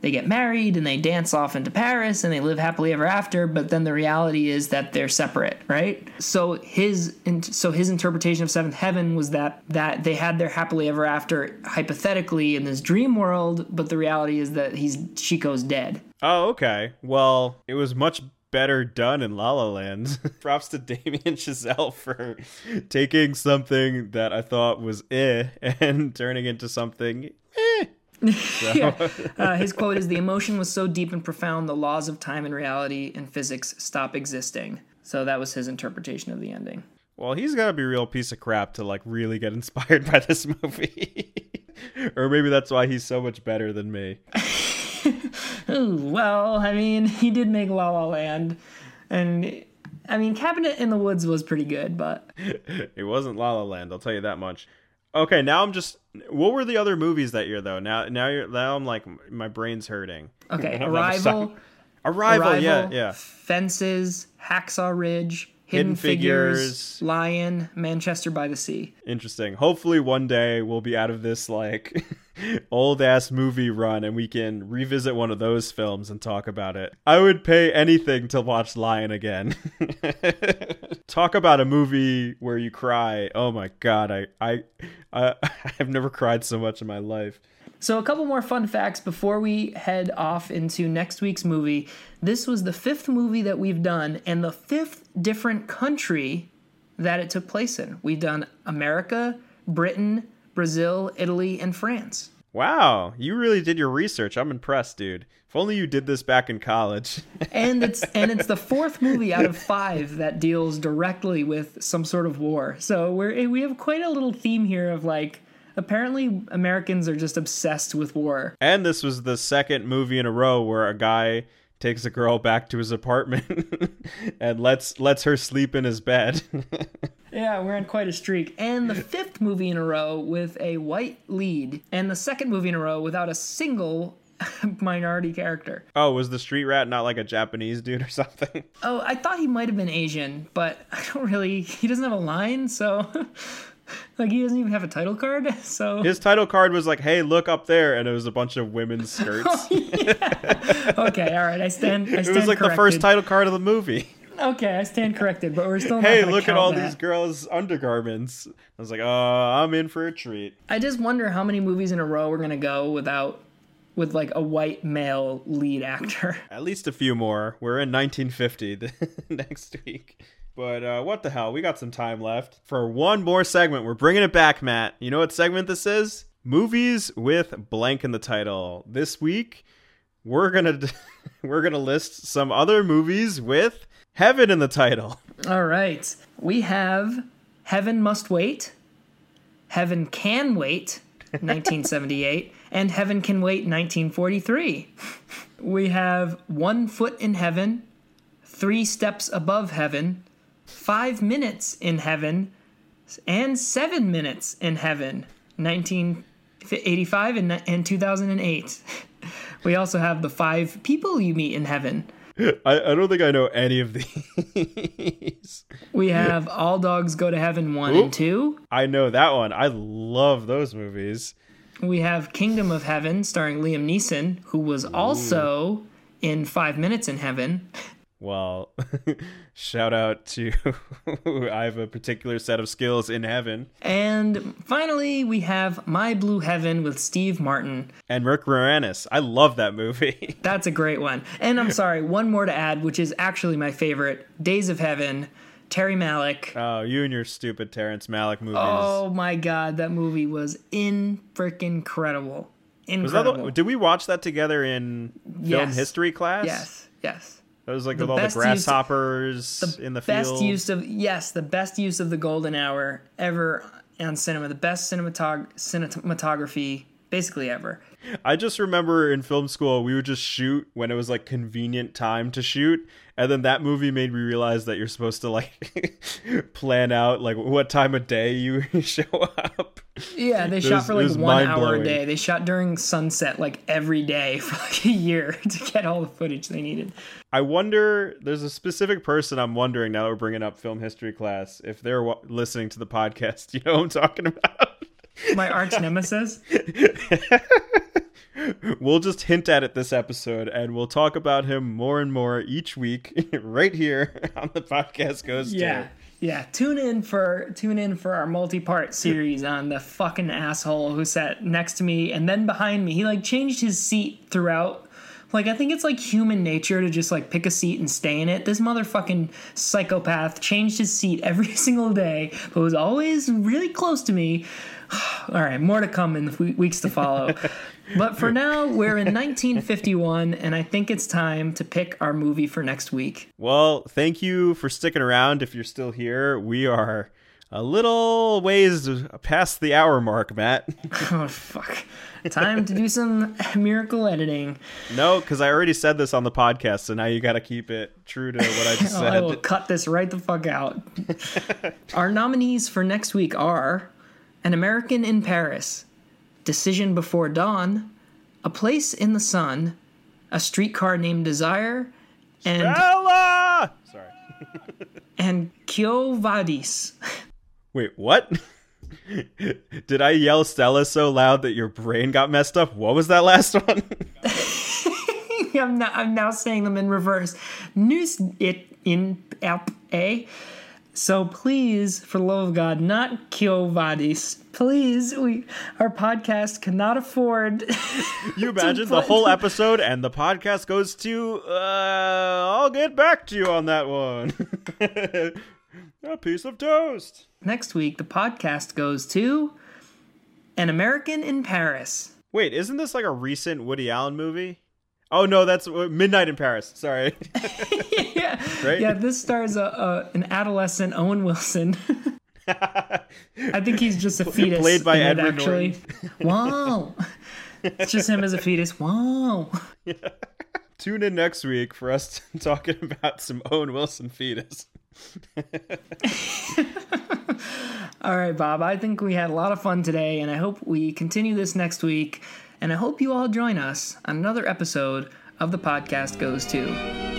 they get married and they dance off into Paris and they live happily ever after, but then the reality is that they're separate, right? So his interpretation of Seventh Heaven was that they had their happily ever after hypothetically in this dream world, but the reality is that Chico's dead. Oh, okay. Well, it was much better done in La La Land. Props to Damien Chazelle for taking something that I thought was and turning into something So. Yeah. His quote is, "The emotion was so deep and profound, the laws of time and reality and physics stop existing." So that was his interpretation of the ending. Well, he's got to be a real piece of crap to like really get inspired by this movie. Or maybe that's why he's so much better than me. Well, I mean, he did make La La Land. And I mean, Cabinet in the Woods was pretty good, but... It wasn't La La Land, I'll tell you that much. Okay, now I'm just... What were the other movies that year, though? Now I'm like, my brain's hurting. Okay, Arrival, yeah. Fences, Hacksaw Ridge, Hidden Figures, Lion, Manchester by the Sea. Interesting. Hopefully one day we'll be out of this, like... old-ass movie run, and we can revisit one of those films and talk about it. I would pay anything to watch Lion again. Talk about a movie where you cry. Oh my God, I've never cried so much in my life. So a couple more fun facts before we head off into next week's movie. This was the fifth movie that we've done, and the fifth different country that it took place in. We've done America, Britain, Brazil, Italy, and France. Wow, you really did your research. I'm impressed, dude. If only you did this back in college. And it's the fourth movie out of five that deals directly with some sort of war. So we have quite a little theme here of like, apparently Americans are just obsessed with war. And this was the second movie in a row where a guy takes a girl back to his apartment and lets her sleep in his bed. Yeah, we're on quite a streak. And the fifth movie in a row with a white lead. And the second movie in a row without a single minority character. Oh, was the street rat not like a Japanese dude or something? Oh, I thought he might have been Asian, but he doesn't have a line, so... Like, he doesn't even have a title card, so... His title card was like, "Hey, look up there," and it was a bunch of women's skirts. Oh, yeah. Okay, all right, I stand corrected. It was like the first title card of the movie. Okay, I stand corrected, but we're still. Hey, look at all these girls' undergarments. I was like, oh, I'm in for a treat. I just wonder how many movies in a row we're gonna go with like a white male lead actor. At least a few more. We're in 1950 next week. But what the hell? We got some time left for one more segment. We're bringing it back, Matt. You know what segment this is? Movies with blank in the title. This week, we're gonna list some other movies with Heaven in the title. All right. We have Heaven Must Wait, Heaven Can Wait, 1978, and Heaven Can Wait, 1943. We have 1 Foot in Heaven, 3 Steps Above Heaven, 5 Minutes in Heaven, and 7 Minutes in Heaven, 1985 and 2008. We also have The 5 People You Meet in Heaven. I don't think I know any of these. We have All Dogs Go to Heaven 1 and 2. I know that one. I love those movies. We have Kingdom of Heaven starring Liam Neeson, who was also in 5 Minutes in Heaven. Well, shout out to I have a particular set of skills in heaven. And finally, we have My Blue Heaven with Steve Martin. And Rick Moranis. I love that movie. That's a great one. And I'm sorry, one more to add, which is actually my favorite, Days of Heaven, Terry Malick. Oh, you and your stupid Terrence Malick movies. Oh my God, that movie was freaking incredible. Incredible. Did we watch that together in film history class? Yes. It was like with all the grasshoppers in the field. The best use of the golden hour ever on cinema. The best cinematography basically ever. I just remember in film school, we would just shoot when it was like convenient time to shoot. And then that movie made me realize that you're supposed to like plan out like what time of day you show up. Yeah, they shot for like 1 hour a day. They shot during sunset like every day for like a year to get all the footage they needed. I wonder, there's a specific person I'm wondering now that we're bringing up film history class, if they're listening to the podcast, you know what I'm talking about? My arch nemesis? We'll just hint at it this episode, and we'll talk about him more and more each week right here on The Podcast Goes To. Yeah, tune in for our multi-part series on the fucking asshole who sat next to me and then behind me. He like changed his seat throughout. Like, I think it's like human nature to just like pick a seat and stay in it. This motherfucking psychopath changed his seat every single day, but was always really close to me. All right, more to come in the weeks to follow. But for now, we're in 1951, and I think it's time to pick our movie for next week. Well, thank you for sticking around if you're still here. We are a little ways past the hour mark, Matt. Oh, fuck. Time to do some miracle editing. No, because I already said this on the podcast, so now you got to keep it true to what I just said. I will cut this right the fuck out. Our nominees for next week are An American in Paris, Decision Before Dawn, A Place in the Sun, A Streetcar Named Desire, and Stella! Sorry. And Kyo Vadis. Wait, what? Did I yell Stella so loud that your brain got messed up? What was that last one? I'm now saying them in reverse. News it in app a. So please, for the love of God, not Kyo Vadis. Please, our podcast cannot afford. You imagine the whole episode and the podcast goes to, I'll get back to you on that one. A piece of toast. Next week, the podcast goes to An American in Paris. Wait, isn't this like a recent Woody Allen movie? Oh, no, that's Midnight in Paris. Sorry. Yeah. Right? Yeah, this stars an adolescent Owen Wilson. I think he's just a fetus. Played by Edward Norton. Wow. It's just him as a fetus. Wow. Yeah. Tune in next week for us talking about some Owen Wilson fetus. All right, Bob, I think we had a lot of fun today, and I hope we continue this next week. And I hope you all join us on another episode of The Podcast Goes To.